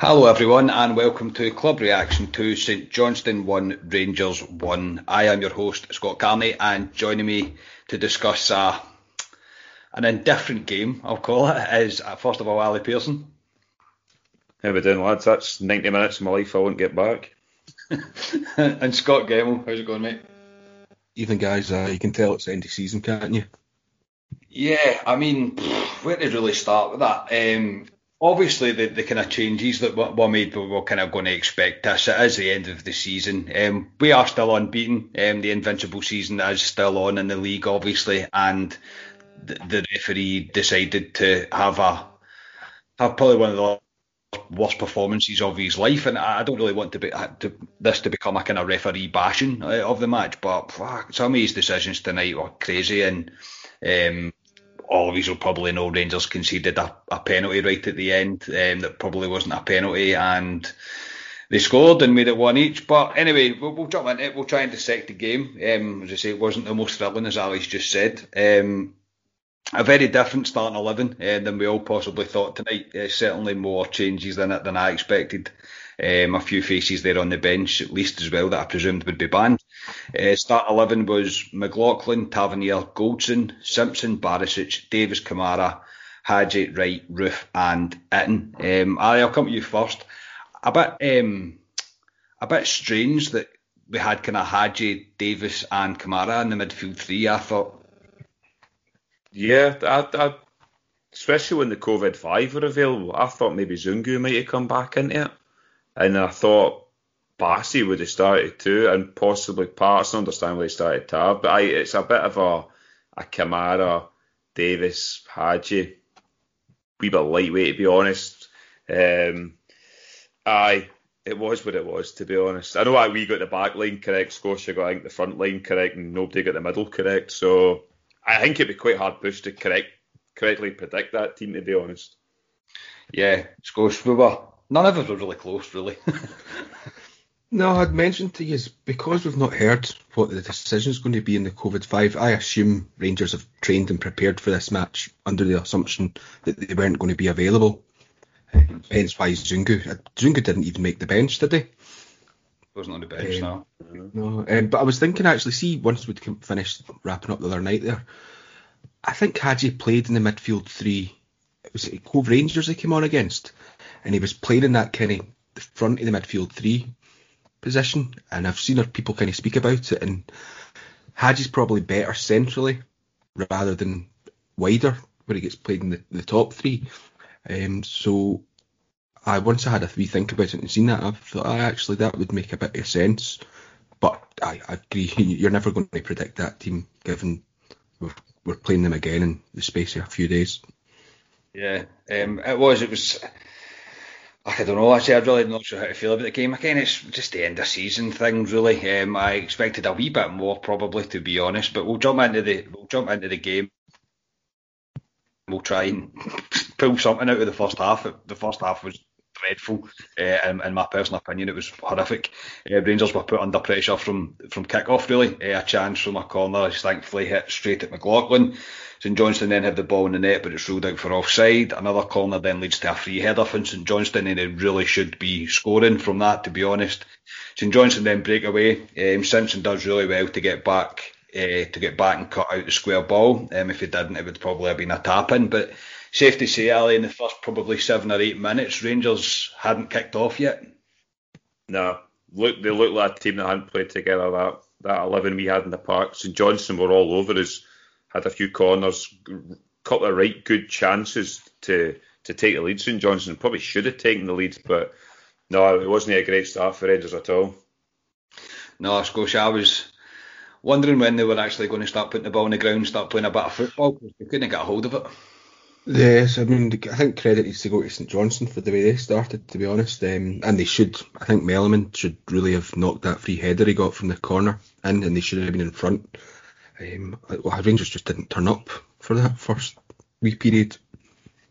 Hello everyone and welcome to Club Reaction to St Johnstone 1, Rangers 1. I am your host Scott Carney, and joining me to discuss an indifferent game, I'll call it, is first of all Ali Pearson. How we doing, lads? That's 90 minutes of my life I won't get back. And Scott Gemmell, how's it going, mate? Even guys, you can tell it's the end of season, can't you? Yeah, I mean, where did really start with that? Obviously, the kind of changes that were made, we were kind of going to expect this. It is the end of the season. We are still unbeaten. The invincible season is still on in the league, obviously, and the referee decided to have probably one of the worst performances of his life. And I don't really want this to become a kind of referee bashing of the match, but some of his decisions tonight were crazy, and all of these will probably know Rangers conceded a penalty right at the end that probably wasn't a penalty, and they scored and made it one each. But anyway, we'll jump into it. We'll try and dissect the game. As I say, it wasn't the most thrilling, as Ali's just said. A very different starting 11 than we all possibly thought tonight. Certainly more changes in it than I expected. A few faces there on the bench, at least, as well, that I presumed would be banned. Start 11 was McLaughlin, Tavernier, Goldson, Simpson, Barisic, Davis, Kamara, Hagi, Wright, Roofe and Itten. Ali, I'll come to you first. A bit strange that we had kind of Hagi, Davis and Kamara in the midfield three, I thought. Yeah, I, especially when the COVID-5 were available, I thought maybe Zungu might have come back into it. And I thought Bassey would have started too, and possibly Patterson. I understand why he started Tav, but it's a bit of a Kamara, Davis, Hagi, wee bit lightweight, to be honest. It was what it was, to be honest. I know we got the back line correct, Scotia got, I think, the front line correct, and nobody got the middle correct. So I think it'd be quite hard pushed to correctly predict that team, to be honest. Yeah, Scotia, we were. None of us were really close, really. No, I'd mentioned to you, because we've not heard what the decision's going to be in the COVID-5, I assume Rangers have trained and prepared for this match under the assumption that they weren't going to be available. Hence why Zungu didn't even make the bench, did he? Wasn't on the bench, no. But I was thinking, actually, once we'd finished wrapping up the other night there, I think Hagi played in the midfield three. Was it Cove Rangers they came on against? And he was playing in that kind of the front of the midfield three position, and I've seen people kind of speak about it, and Hagi's probably better centrally rather than wider where he gets played in the top three. So once I had a wee think about it and seen that, I thought actually that would make a bit of sense. But I agree, you're never going to predict that team given we're playing them again in the space of a few days. Yeah, it was. I don't know, actually, I'm really not sure how to feel about the game. Again, it's just the end of season thing, really. I expected a wee bit more, probably, to be honest. But we'll jump into the game. We'll try and pull something out of the first half. The first half was dreadful, and in my personal opinion, it was horrific. Rangers were put under pressure from kick-off, really. A chance from a corner is thankfully hit straight at McLaughlin. St Johnstone then had the ball in the net, but it's ruled out for offside. Another corner then leads to a free header from St Johnstone, and they really should be scoring from that, to be honest. St Johnstone then break away. Simpson does really well to get back and cut out the square ball. If he didn't, it would probably have been a tap-in, but safe to say, Ali, in the first probably 7 or 8 minutes, Rangers hadn't kicked off yet. No, they looked like a team that hadn't played together, that 11 we had in the park. St Johnstone were all over us, had a few corners, couple of right good chances to take the lead. St Johnstone probably should have taken the lead, but no, it wasn't a great start for Rangers at all. No, Scotia, I was wondering when they were actually going to start putting the ball on the ground, start playing a bit of football, because they couldn't get a hold of it. Yes, I mean, I think credit needs to go to St Johnstone for the way they started, to be honest. And they should. I think Melamend should really have knocked that free header he got from the corner in, and they should have been in front. Rangers just didn't turn up for that first wee period.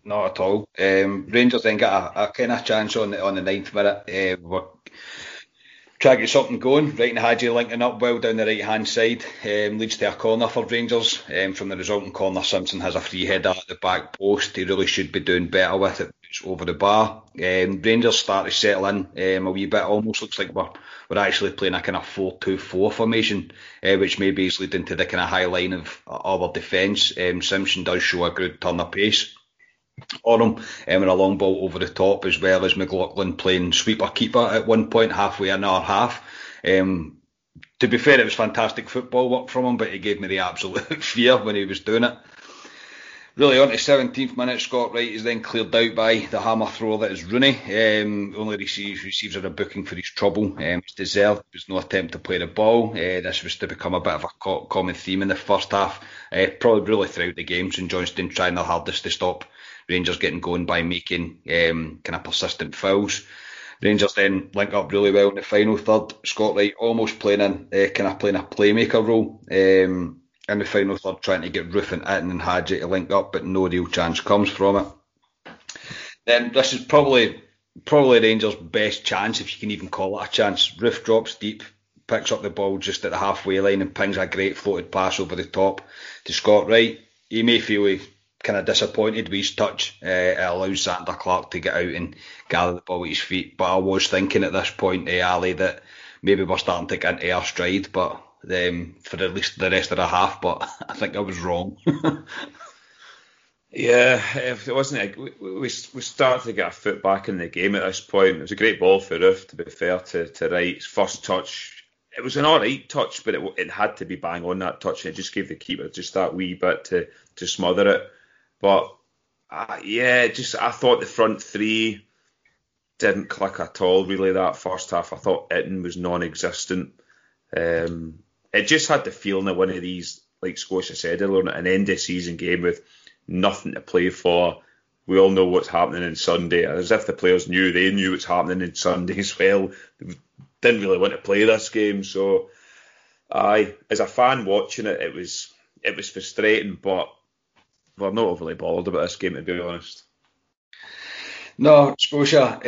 Not at all. Rangers then got a kind of chance on the 9th minute. Try to get something going. Right, and Hagi linking up well down the right hand side, leads to a corner for Rangers. From the resulting corner, Simpson has a free header at the back post. He really should be doing better with it. It's over the bar. Rangers start to settle in a wee bit. Almost looks like we're actually playing a kind of 4-2-4 formation, which maybe is leading to the kind of high line of our defence. Simpson does show a good turn of pace on him, and a long ball over the top, as well as McLaughlin playing sweeper keeper at one point halfway in our half. To be fair, it was fantastic football work from him, but he gave me the absolute fear when he was doing it. Really, on to the 17th minute, Scott Wright is then cleared out by the hammer thrower that is Rooney. Only receives a booking for his trouble. It's deserved. There was no attempt to play the ball. This was to become a bit of a common theme in the first half, probably really throughout the game. St Johnstone trying their hardest to stop Rangers getting going by making kind of persistent fouls. Rangers then link up really well in the final third. Scott Wright almost playing a playmaker role in the final third, trying to get Roofe and Itten and Hagi to link up, but no real chance comes from it. Then this is probably Rangers' best chance, if you can even call it a chance. Roofe drops deep, picks up the ball just at the halfway line and pings a great floated pass over the top to Scott Wright. He may feel he kind of disappointed with his touch. It allows Zander Clark to get out and gather the ball at his feet. But I was thinking at this point, Ali, that maybe we're starting to get into our stride, but for at least the rest of the half. But I think I was wrong. Yeah, it wasn't. We started to get a foot back in the game at this point. It was a great ball for Roofe, to be fair, to Wright's first touch. It was an alright touch, but it had to be bang on, that touch, and it just gave the keeper just that wee bit to smother it. But I thought the front three didn't click at all, really, that first half. I thought Itten was non-existent. It just had the feeling of one of these, like Scotia said earlier, an end-of-season game with nothing to play for. We all know what's happening on Sunday. As if the players knew, they knew what's happening on Sunday as well. They didn't really want to play this game. So, as a fan watching it, it was frustrating, but we're not overly bothered about this game, to be honest. No, Scotia,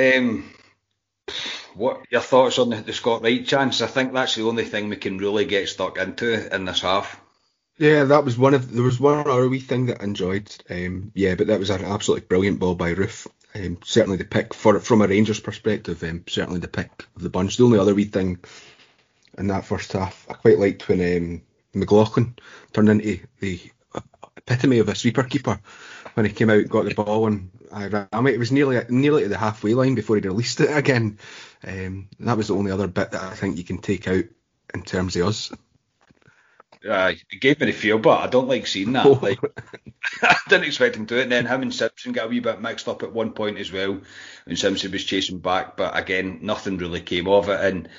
what are your thoughts on the Scott Wright chance? I think that's the only thing we can really get stuck into in this half. Yeah, there was one other wee thing that I enjoyed. But that was an absolutely brilliant ball by Roofe. Certainly the pick, from a Rangers perspective, certainly the pick of the bunch. The only other wee thing in that first half, I quite liked when McLaughlin turned into the epitome of a sweeper keeper when he came out, got the ball, and it was nearly to the halfway line before he released it again. That was the only other bit that I think you can take out in terms of us. It gave me the feel, but I don't like seeing that. I didn't expect him to do it. And then him and Simpson got a wee bit mixed up at one point as well, and Simpson was chasing back, but again, nothing really came of it. And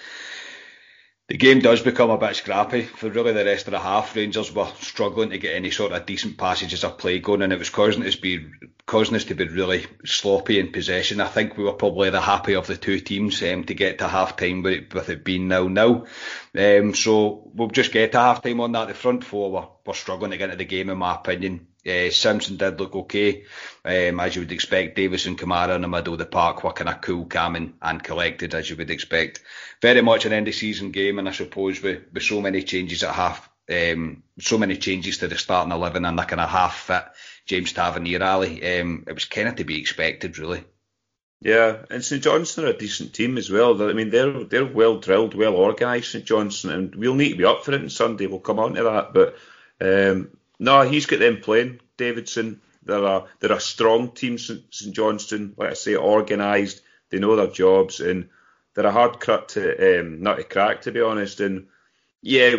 The game does become a bit scrappy for really the rest of the half. Rangers were struggling to get any sort of decent passages of play going, and it was causing us to be really sloppy in possession. I think we were probably the happy of the two teams to get to half time with it being 0-0. So we'll just get to half time on that. The front four were struggling to get into the game, in my opinion. Simpson did look okay, as you would expect. Davis and Kamara in the middle of the park were kind of cool, calm and collected, as you would expect. Very much an end of season game, and I suppose with so many changes at half, so many changes to the starting 11 and the kind of half fit James Tavernier, Ali, it was kind of to be expected, really. Yeah, and St Johnstone are a decent team as well. I mean, they're well drilled, well organised, St Johnstone, and we'll need to be up for it on Sunday. We'll come on to that, but. No, he's got them playing, Davidson. They're a strong team, St Johnstone. Like I say, organised. They know their jobs, and they're a hard nut to crack, to be honest. And yeah,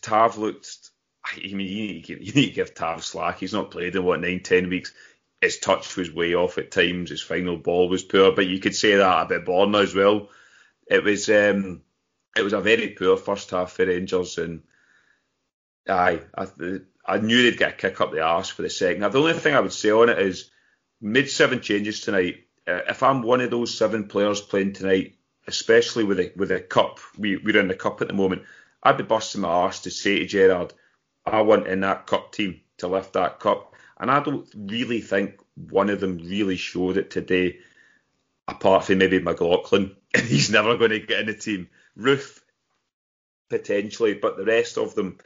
Tav looked. I mean, you need to give Tav slack. He's not played in 9-10 weeks. His touch was way off at times. His final ball was poor, but you could say that about Borna as well. It was a very poor first half for Rangers, and I knew they'd get a kick up the arse for the second. Now, the only thing I would say on it is, made 7 changes tonight. If I'm one of those 7 players playing tonight, especially with a cup, we're in the cup at the moment, I'd be busting my arse to say to Gerrard, I want in that cup team to lift that cup. And I don't really think one of them really showed it today, apart from maybe McLaughlin. He's never going to get in the team. Roofe, potentially, but the rest of them...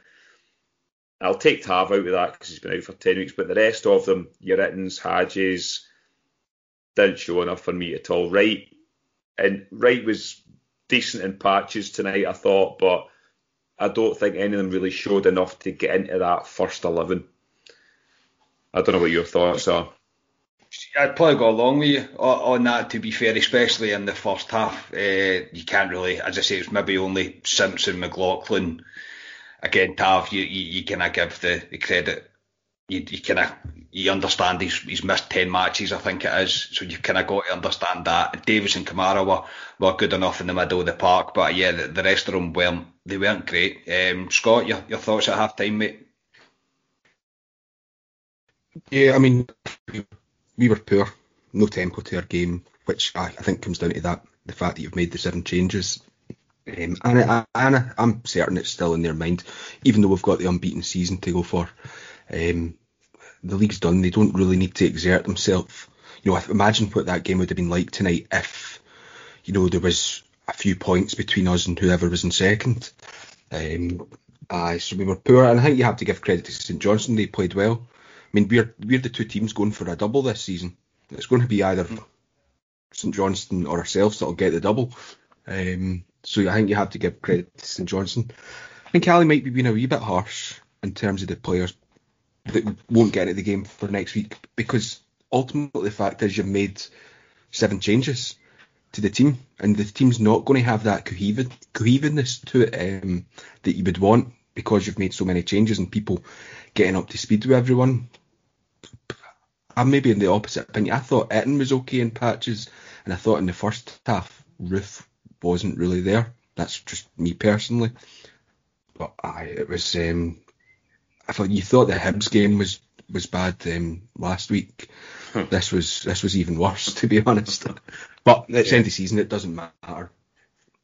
I'll take Tav out of that because he's been out for 10 weeks, but the rest of them, your Ittens, Hagi's, didn't show enough for me at all. Wright was decent in patches tonight, I thought, but I don't think any of them really showed enough to get into that first 11. I don't know what your thoughts are. I'd probably go along with you on that, to be fair, especially in the first half. You can't really, as I say, it's maybe only Simpson, McLaughlin. Again, Tav, you kind of give the credit. You understand he's missed 10 matches, I think it is. So you kind of got to understand that. Davis and Kamara were good enough in the middle of the park, but yeah, the rest of them weren't great. Scott, your thoughts at half time, mate? Yeah, I mean, we were poor, no tempo to our game, which I think comes down to that, the fact that you've made the 7 changes. And I'm certain it's still in their mind, even though we've got the unbeaten season to go for. The league's done. They don't really need to exert themselves. You know, imagine what that game would have been like tonight if, you know, there was a few points between us and whoever was in second. So we were poor, and I think you have to give credit to St Johnstone. They played well. I mean, we're the two teams going for a double this season. It's going to be either St Johnstone or ourselves that'll get the double. So I think you have to give credit to St Johnstone. I think Ali might be being a wee bit harsh in terms of the players that won't get into the game for next week, because ultimately the fact is you've made 7 changes to the team, and the team's not going to have that cohesiveness to it that you would want, because you've made so many changes and people getting up to speed with everyone. I'm maybe in the opposite opinion. I thought Itten was okay in patches, and I thought in the first half Roofe wasn't really there. That's just me personally. But it was. I thought you thought the Hibs game was bad last week. This was even worse, to be honest. But it's end of season. It doesn't matter.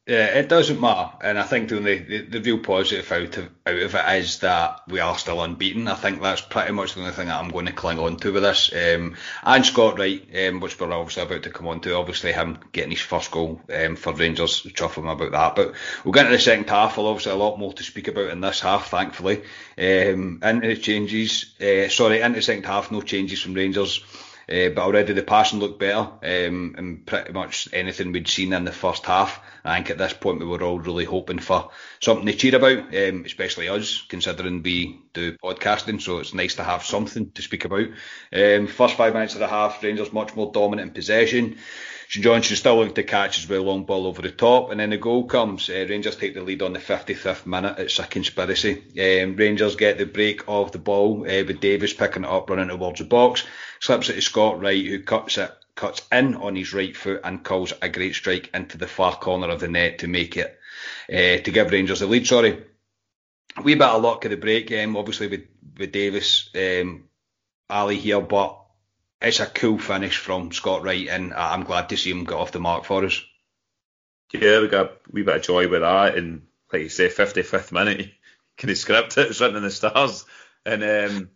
Yeah, it doesn't matter. And I think the real positive out of it is that we are still unbeaten. I think that's pretty much the only thing that I'm going to cling on to with this. And Scott Wright, which we're obviously about to come on to, obviously him getting his first goal for Rangers, chuff him about that. But we'll get into the second half. There's obviously a lot more to speak about in this half, thankfully. Into the second half, no changes from Rangers. But already the passing looked better, and pretty much anything we'd seen in the first half. I think at this point we were all really hoping for something to cheer about, especially us, considering we do podcasting, so it's nice to have something to speak about. First 5 minutes of the half, Rangers much more dominant in possession. St Johnstone still looked to catch as well, long ball over the top, and then the goal comes. Rangers take the lead on the 55th minute. It's a conspiracy. Rangers get the break of the ball with Davis picking it up, running towards the box, slips it to Scott Wright, who cuts it cuts in on his right foot and calls a great strike into the far corner of the net to make it, to give Rangers the lead, sorry. Wee bit of luck at the break, obviously with Davis, Ali here, but it's a cool finish from Scott Wright, and I'm glad to see him get off the mark for us. Yeah, we got a wee bit of joy with that, and like you say, 55th minute, kind of script it, it's written in the stars, and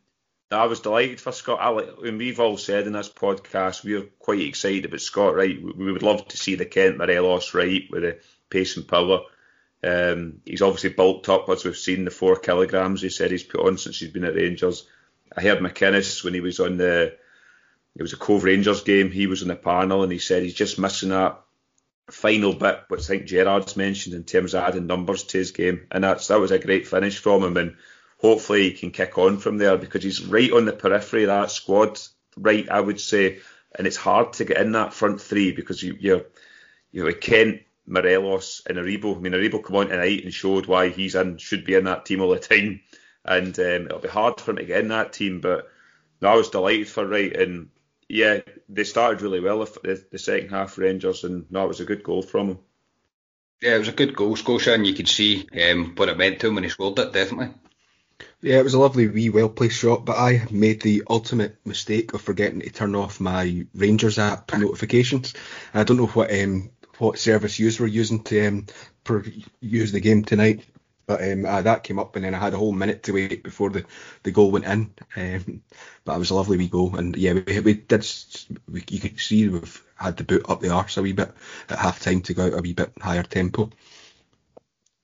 I was delighted for Scott. And we've all said in this podcast, we're quite excited about Scott Wright. We would love to see the Kent Morelos Wright with the pace and power. He's obviously bulked up, as we've seen, the 4 kilograms he said he's put on since he's been at Rangers. I heard McInnes when he was on it was a Cove Rangers game, he was on the panel, and he said he's just missing that final bit, which I think Gerrard's mentioned in terms of adding numbers to his game, and that was a great finish from him, and hopefully he can kick on from there, because he's right on the periphery of that squad, right, I would say, and it's hard to get in that front three, because you're Kent, Morelos and Aribo. I mean, Aribo come on tonight and showed why he's should be in that team all the time, and it'll be hard for him to get in that team, but no, I was delighted for Wright, and yeah, they started really well the second half, Rangers, and no, it was a good goal from him. Yeah, it was a good goal, Scotia, and you could see what it meant to him when he scored it, definitely. Yeah, it was a lovely wee well-placed shot, but I made the ultimate mistake of forgetting to turn off my Rangers app notifications. I don't know what service you were using to use the game tonight, but that came up, and then I had a whole minute to wait before the goal went in, but it was a lovely wee goal, and yeah, we you could see we've had the boot up the arse a wee bit at half time to go out a wee bit higher tempo.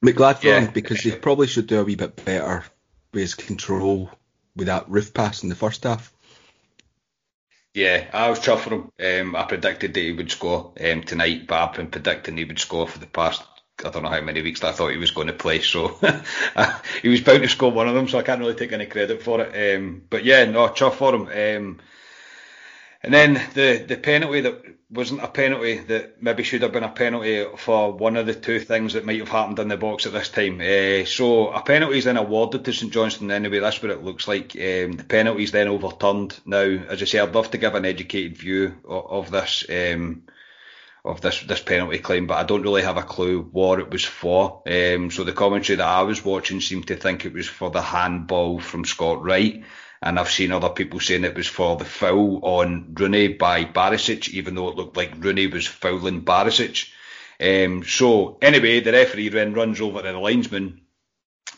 McGlad for him, because they probably should do a wee bit better with his control with that Roofe pass in the first half. Yeah, I was chuffed for him. I predicted that he would score tonight, but I've been predicting he would score for the past, I don't know how many weeks, that I thought he was going to play. So he was bound to score one of them, so I can't really take any credit for it. But yeah, no, chuffed for him. And then the penalty that wasn't a penalty, that maybe should have been a penalty for one of the two things that might have happened in the box at this time. So a penalty is then awarded to St Johnstone anyway, that's what it looks like. The penalty is then overturned. Now, as I say, I'd love to give an educated view of this penalty claim, but I don't really have a clue what it was for. So the commentary that I was watching seemed to think it was for the handball from Scott Wright. And I've seen other people saying it was for the foul on Rooney by Barisic, even though it looked like Rooney was fouling Barisic. So anyway, the referee then runs over to the linesman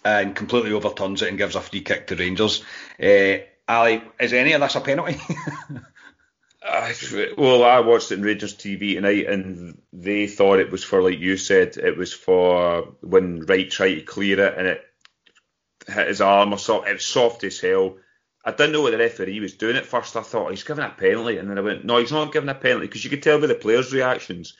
and completely overturns it and gives a free kick to Rangers. Ali, is any of this a penalty? Well, I watched it on Rangers TV tonight, and they thought it was for, like you said, it was for when Wright tried to clear it and it hit his arm or something. It was soft as hell. I didn't know what the referee was doing at first. I thought, he's giving a penalty. And then I went, no, he's not giving a penalty, because you could tell by the players' reactions.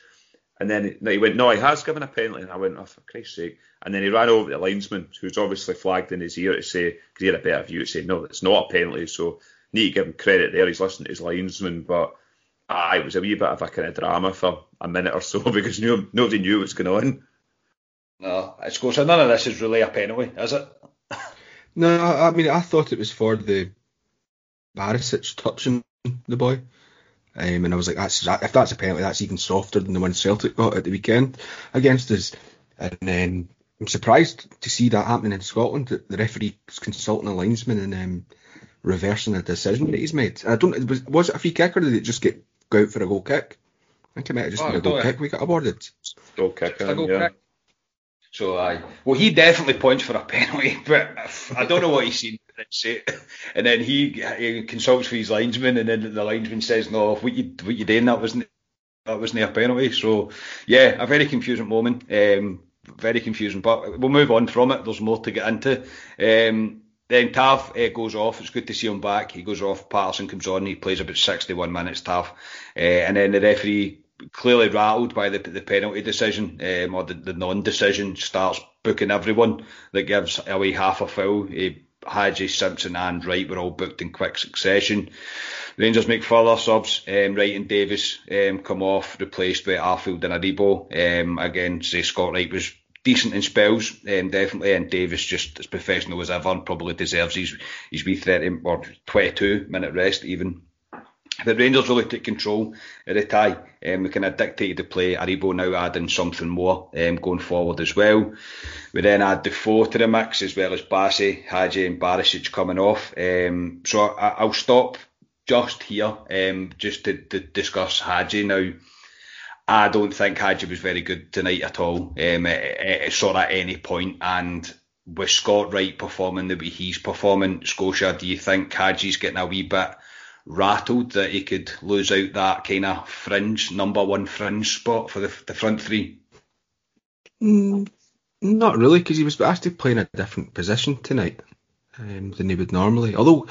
And then he went, no, he has given a penalty. And I went, oh, for Christ's sake. And then he ran over to the linesman, who's obviously flagged in his ear to say, because he had a better view, to say, no, it's not a penalty. So need to give him credit there. He's listening to his linesman. But it was a wee bit of a kind of drama for a minute or so, because nobody knew what was going on. No, I suppose none of this is really a penalty, is it? No, I mean, I thought it was for the Barisic touching the boy, and I was like, if that's a penalty, that's even softer than the one Celtic got at the weekend against us. And then I'm surprised to see that happening in Scotland, that the referee was consulting a linesman and reversing a decision that he's made. And I don't, was it a free kick, or did it just go out for a goal kick? I think it might have just been a goal kick we got awarded. Goal kick, kick. So well, he definitely points for a penalty, but I don't know what he's seen. And then he consults for his linesman, and then the linesman says, "No, what you doing? That wasn't a penalty." So yeah, a very confusing moment, very confusing. But we'll move on from it. There's more to get into. Then Tav goes off. It's good to see him back. He goes off. Patterson comes on. He plays about 61 minutes. Tav, and then the referee, clearly rattled by the penalty decision, or the non-decision, starts booking everyone that gives away half a foul. Hagi, Simpson and Wright were all booked in quick succession. Rangers make further subs. Wright and Davis come off, replaced by Arfield and Aribo. Again, say Scott Wright was decent in spells, definitely, and Davis just as professional as ever, and probably deserves his wee 30 or 22 minute rest even. But Rangers really took control of the tie. We kind of dictated the play. Aribo now adding something more going forward as well. We then add Defoe to the mix, as well as Bassey, Hagi and Barisic coming off. So I'll stop just here, just to discuss Hagi. Now, I don't think Hagi was very good tonight at all, sort of at any point. And with Scott Wright performing the way he's performing, Scotia, do you think Hagi's getting a wee bit rattled that he could lose out that kind of fringe, number one fringe spot for the front three? Not really, because he was asked to play in a different position tonight than he would normally. Although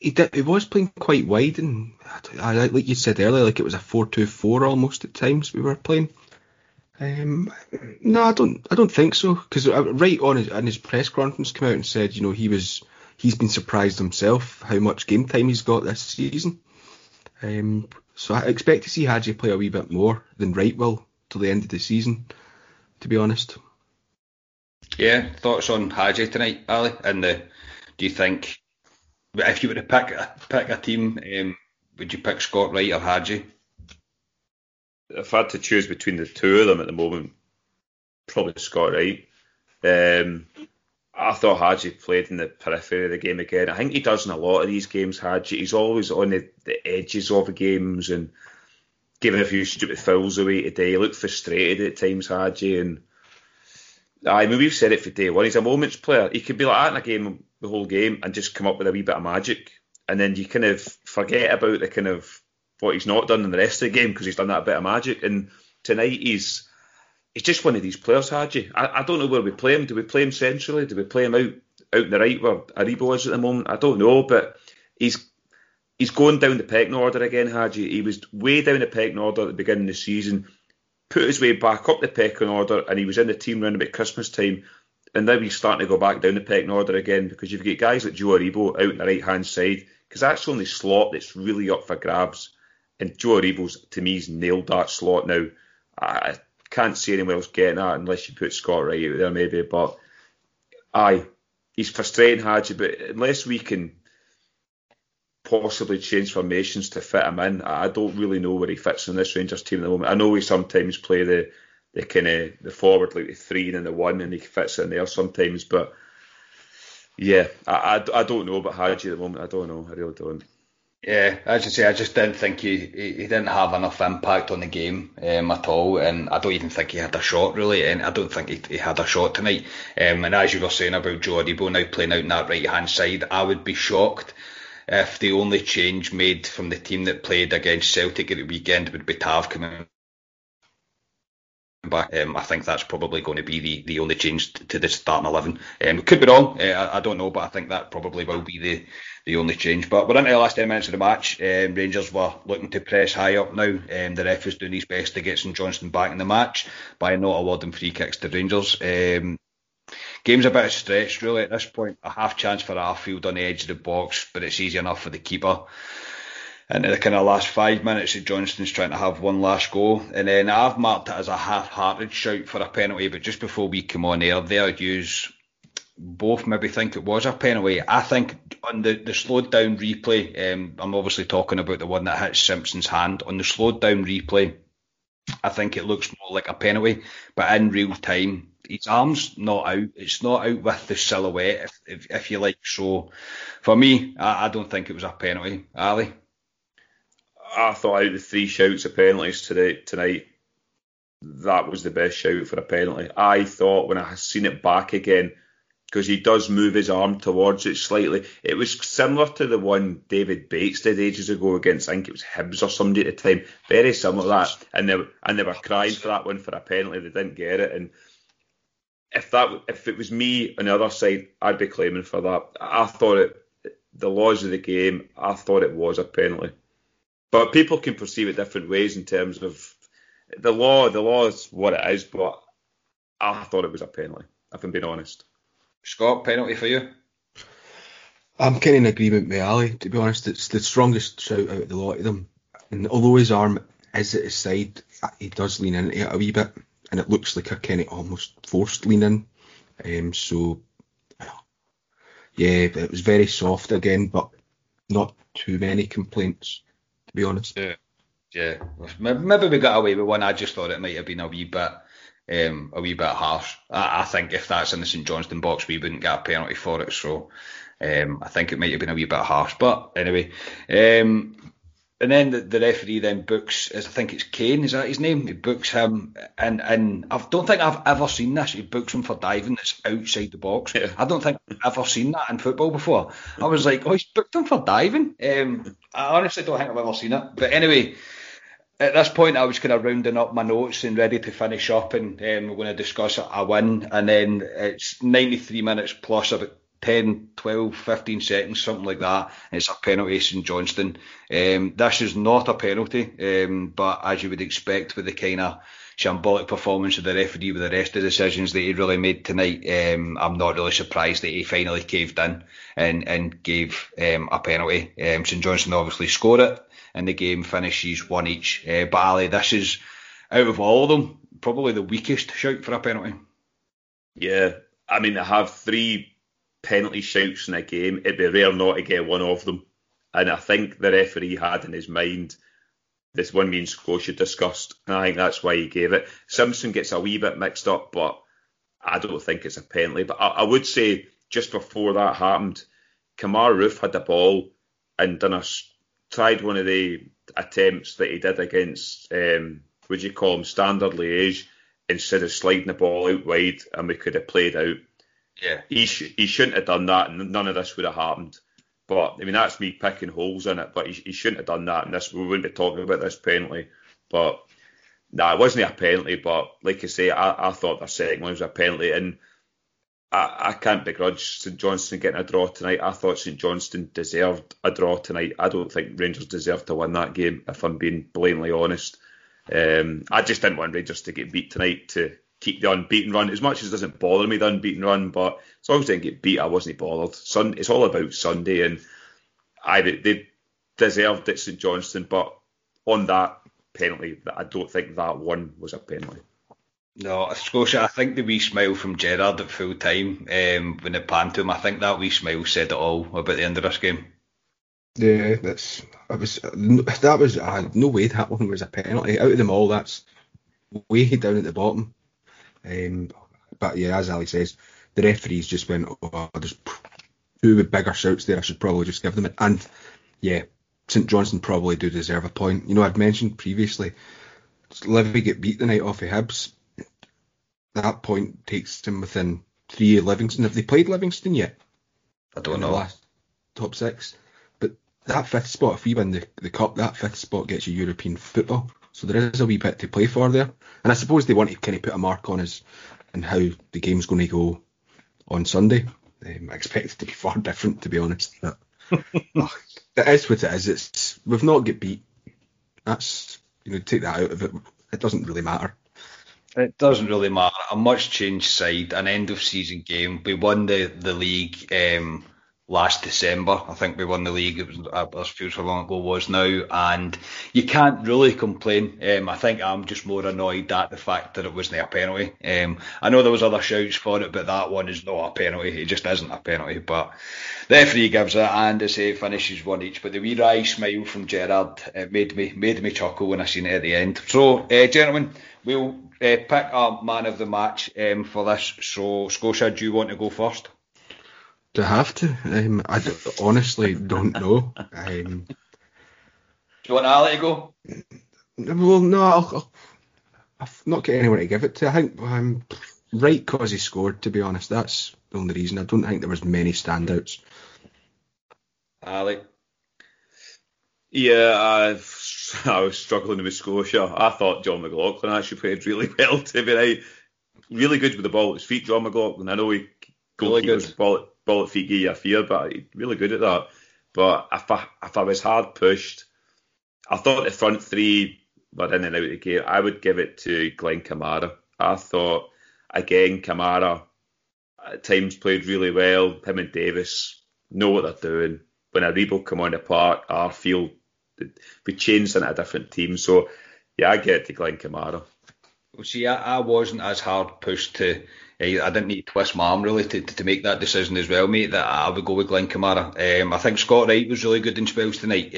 he was playing quite wide, and like you said earlier, like it was a 4-2-4 almost at times we were playing. No, I don't think so, because Wright on his press conference came out and said, you know, he's been surprised himself how much game time he's got this season. So I expect to see Hagi play a wee bit more than Wright will till the end of the season, to be honest. Yeah, thoughts on Hagi tonight, Ali? And do you think, if you were to pick a team, would you pick Scott Wright or Hagi? If I had to choose between the two of them at the moment, probably Scott Wright. I thought Hagi played in the periphery of the game again. I think he does in a lot of these games, Hagi. He's always on the edges of the games and giving a few stupid fouls away today. He looked frustrated at times, Hagi. And I mean, we've said it for day one. He's a moments player. He could be like that in a game, the whole game, and just come up with a wee bit of magic. And then you kind of forget about the kind of what he's not done in the rest of the game because he's done that bit of magic. And tonight he's just one of these players, Hagi. I don't know where we play him. Do we play him centrally? Do we play him out in the right where Aribo is at the moment? I don't know, but he's going down the pecking order again, Hagi. He was way down the pecking order at the beginning of the season, put his way back up the pecking order, and he was in the team round about Christmas time. And now he's starting to go back down the pecking order again, because you've got guys like Joe Aribo out on the right-hand side, because that's the only slot that's really up for grabs. And Joe Aribo's, to me, he's nailed that slot now. I can't see anyone else getting that unless you put Scott Wright out there, maybe. But aye, he's frustrating, Hagi, but unless we can possibly change formations to fit him in, I don't really know where he fits in this Rangers team at the moment. I know we sometimes play the kind of the forward like the three and then the one, and he fits in there sometimes. But yeah, I don't know about Hagi at the moment. I don't know. I really don't. Yeah, as you say, I just didn't think he didn't have enough impact on the game at all, and I don't even think he had a shot really, and I don't think he had a shot tonight. And as you were saying about Joe Aribo now playing out on that right-hand side, I would be shocked if the only change made from the team that played against Celtic at the weekend would be Tav coming back. I think that's probably going to be the only change to the starting 11. Could be wrong, I don't know, but I think that probably will be the only change. But we're into the last 10 minutes of the match. Rangers were looking to press high up now. The ref is doing his best to get St Johnstone back in the match by not awarding free kicks to Rangers. Game's a bit of stretch really at this point. A half chance for Arfield on the edge of the box, but it's easy enough for the keeper. And in the kind of last 5 minutes, Johnston's trying to have one last go. And then I've marked it as a half-hearted shout for a penalty, but just before we come on air, there Hughes both maybe think it was a penalty. I think on the slowed down replay, I'm obviously talking about the one that hits Simpson's hand. On the slowed down replay, I think it looks more like a penalty, but in real time, his arm's not out. It's not out with the silhouette, if you like. So for me, I don't think it was a penalty. Ali? I thought out the three shouts of penalties tonight, that was the best shout for a penalty. I thought when I seen it back again, because he does move his arm towards it slightly. It was similar to the one David Bates did ages ago against, I think it was Hibs or somebody at the time. Very similar to that. And they were crying for that one for a penalty. They didn't get it. And if it was me on the other side, I'd be claiming for that. I thought the laws of the game, I thought it was a penalty. But people can perceive it different ways in terms of the law. The law is what it is, but I thought it was a penalty, if I'm being honest. Scott, penalty for you? I'm kind of in agreement with Ali, to be honest. It's the strongest shout out of the lot of them. And although his arm is at his side, he does lean into it a wee bit, and it looks like a kind of almost forced lean in. So, yeah, it was very soft again, but not too many complaints. be honest. Yeah. Maybe we got away with one. I just thought it might have been a wee bit harsh. I think if that's in the St Johnstone box, we wouldn't get a penalty for it. So I think it might have been a wee bit harsh. But anyway, and then the referee then books, I think it's Kane, is that his name? He books him, and I don't think I've ever seen this. He books him for diving that's outside the box. Yeah. I don't think I've ever seen that in football before. I was like, he's booked him for diving? I honestly don't think I've ever seen it. But anyway, at this point, I was kind of rounding up my notes and ready to finish up, and we're going to discuss a win. And then it's 93 minutes plus about 10, 12, 15 seconds, something like that. It's a penalty, St Johnstone. This is not a penalty, but as you would expect with the kind of shambolic performance of the referee with the rest of the decisions that he really made tonight, I'm not really surprised that he finally caved in and gave a penalty. St Johnstone obviously scored it, and the game finishes 1-1. But Ali, this is, out of all of them, probably the weakest shout for a penalty. Yeah, I mean, I have three penalty shouts in a game. It'd be rare not to get one of them, and I think the referee had in his mind this one means Scotia discussed, and I think that's why he gave it. Simpson gets a wee bit mixed up, but I don't think it's a penalty. But I would say just before that happened, Kemar Roofe had the ball and tried one of the attempts that he did against Standard Liège, instead of sliding the ball out wide, and we could have played out. Yeah, he shouldn't have done that, and none of this would have happened. But I mean, that's me picking holes in it. But he shouldn't have done that, and we wouldn't be talking about this penalty. But it wasn't a penalty. But like I say, I thought the second one was a penalty, and I can't begrudge St Johnstone getting a draw tonight. I thought St Johnstone deserved a draw tonight. I don't think Rangers deserved to win that game, if I'm being blatantly honest. I just didn't want Rangers to get beat tonight to keep the unbeaten run. As much as it doesn't bother me, the unbeaten run, but as long as they didn't get beat, I wasn't bothered. It's all about Sunday, and they deserved it, St Johnstone, but on that penalty, I don't think that one was a penalty. No, Scotia, I think the wee smile from Gerrard at full time, when it panned to him, I think that wee smile said it all about the end of this game. Yeah, no way that one was a penalty. Out of them all, that's way down at the bottom. But yeah, as Ali says, the referees just went, there's two bigger shouts there, I should probably just give them it. And yeah, St Johnstone probably do deserve a point. You know, I'd mentioned previously, Livy get beat the night off of Hibs. That point takes them within three of Livingston. Have they played Livingston yet? I don't know. The last top six. But that fifth spot, if we win the cup, that fifth spot gets you European football. So there is a wee bit to play for there. And I suppose they want to kind of put a mark on us and how the game's going to go on Sunday. I expect it to be far different, to be honest. But it is what it is. We've not got beat. That's, take that out of it. It doesn't really matter. It doesn't really matter. A much changed side, an end of season game. We won the league last December, I think we won the league. It was feels how long ago it was now, and you can't really complain. I think I'm just more annoyed at the fact that it wasn't a penalty. I know there was other shouts for it, but that one is not a penalty. It just isn't a penalty. But the referee gives it, and as I say, finishes 1-1. But the wee wry smile from Gerrard made me chuckle when I seen it at the end. So, gentlemen, we'll pick our man of the match for this. So, Scotia, do you want to go first? Do I have to? I honestly don't know. Do you want Ali to go? Well, no, I've not got anyone to give it to. I think I'm right because he scored, to be honest. That's the only reason. I don't think there was many standouts. Ali? Yeah, I was struggling with Scotia. I thought John McLaughlin actually played really well tonight. Really good with the ball at his feet, John McLaughlin. I know he really good ball at feet, give you a fear, but really good at that. But if I was hard pushed, I thought the front three were in and out of the game. I would give it to Glenn Kamara. I thought, again, Kamara at times played really well. Him and Davis know what they're doing. When Aribo come on the park, Arfield, we changed into a different team. So, yeah, I get it to Glenn Kamara. Well, see, I wasn't as hard pushed to... I didn't need to twist my arm really to make that decision as well, mate, that I would go with Glenn Kamara. I think Scott Wright was really good in spells tonight.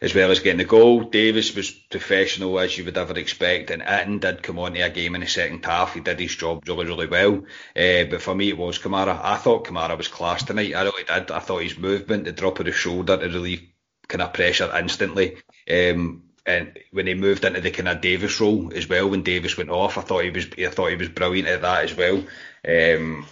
as well as getting the goal. Davis was professional, as you would ever expect, and Itten did come on to a game in the second half. He did his job really, really well. But for me, it was Kamara. I thought Kamara was class tonight. I really did. I thought his movement, the drop of the shoulder to relieve kind of pressure instantly. And when he moved into the kind of Davis role as well, when Davis went off, I thought he was brilliant at that as well. So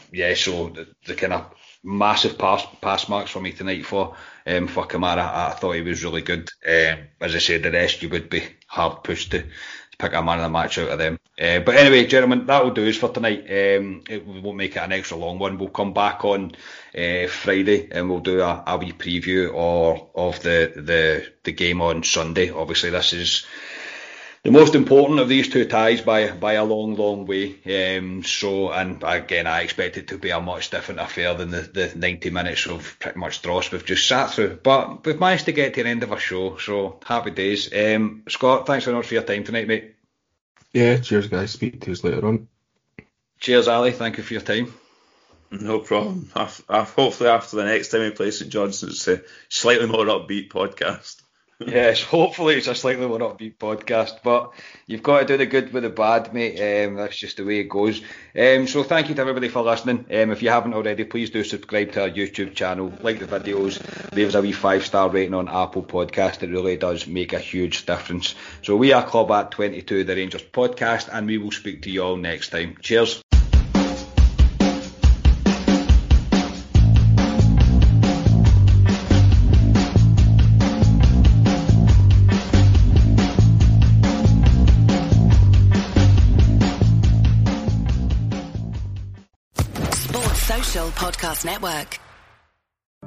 the kind of massive pass marks for me tonight for Kamara. I thought he was really good. As I said, the rest you would be hard pushed to pick a man of the match out of them. But anyway, gentlemen, that will do us for tonight. We won't make it an extra long one. We'll come back on Friday and we'll do a wee preview of the game on Sunday. Obviously, this is the most important of these two ties by a long, long way. And again, I expect it to be a much different affair than the 90 minutes of pretty much dross we've just sat through. But we've managed to get to the end of our show, so happy days. Scott, thanks very much for your time tonight, mate. Yeah, cheers, guys. Speak to you later on. Cheers, Ali. Thank you for your time. No problem. I've hopefully after the next time we play St Johnstone, it's a slightly more upbeat podcast. Yes, hopefully it's a slightly more upbeat podcast, but you've got to do the good with the bad, mate. That's just the way it goes. So thank you to everybody for listening. If you haven't already, please do subscribe to our YouTube channel, like the videos, leave us a wee 5-star rating on Apple Podcast. It really does make a huge difference. So we are Club at 22, the Rangers podcast, and we will speak to you all next time. Cheers. Podcast Network.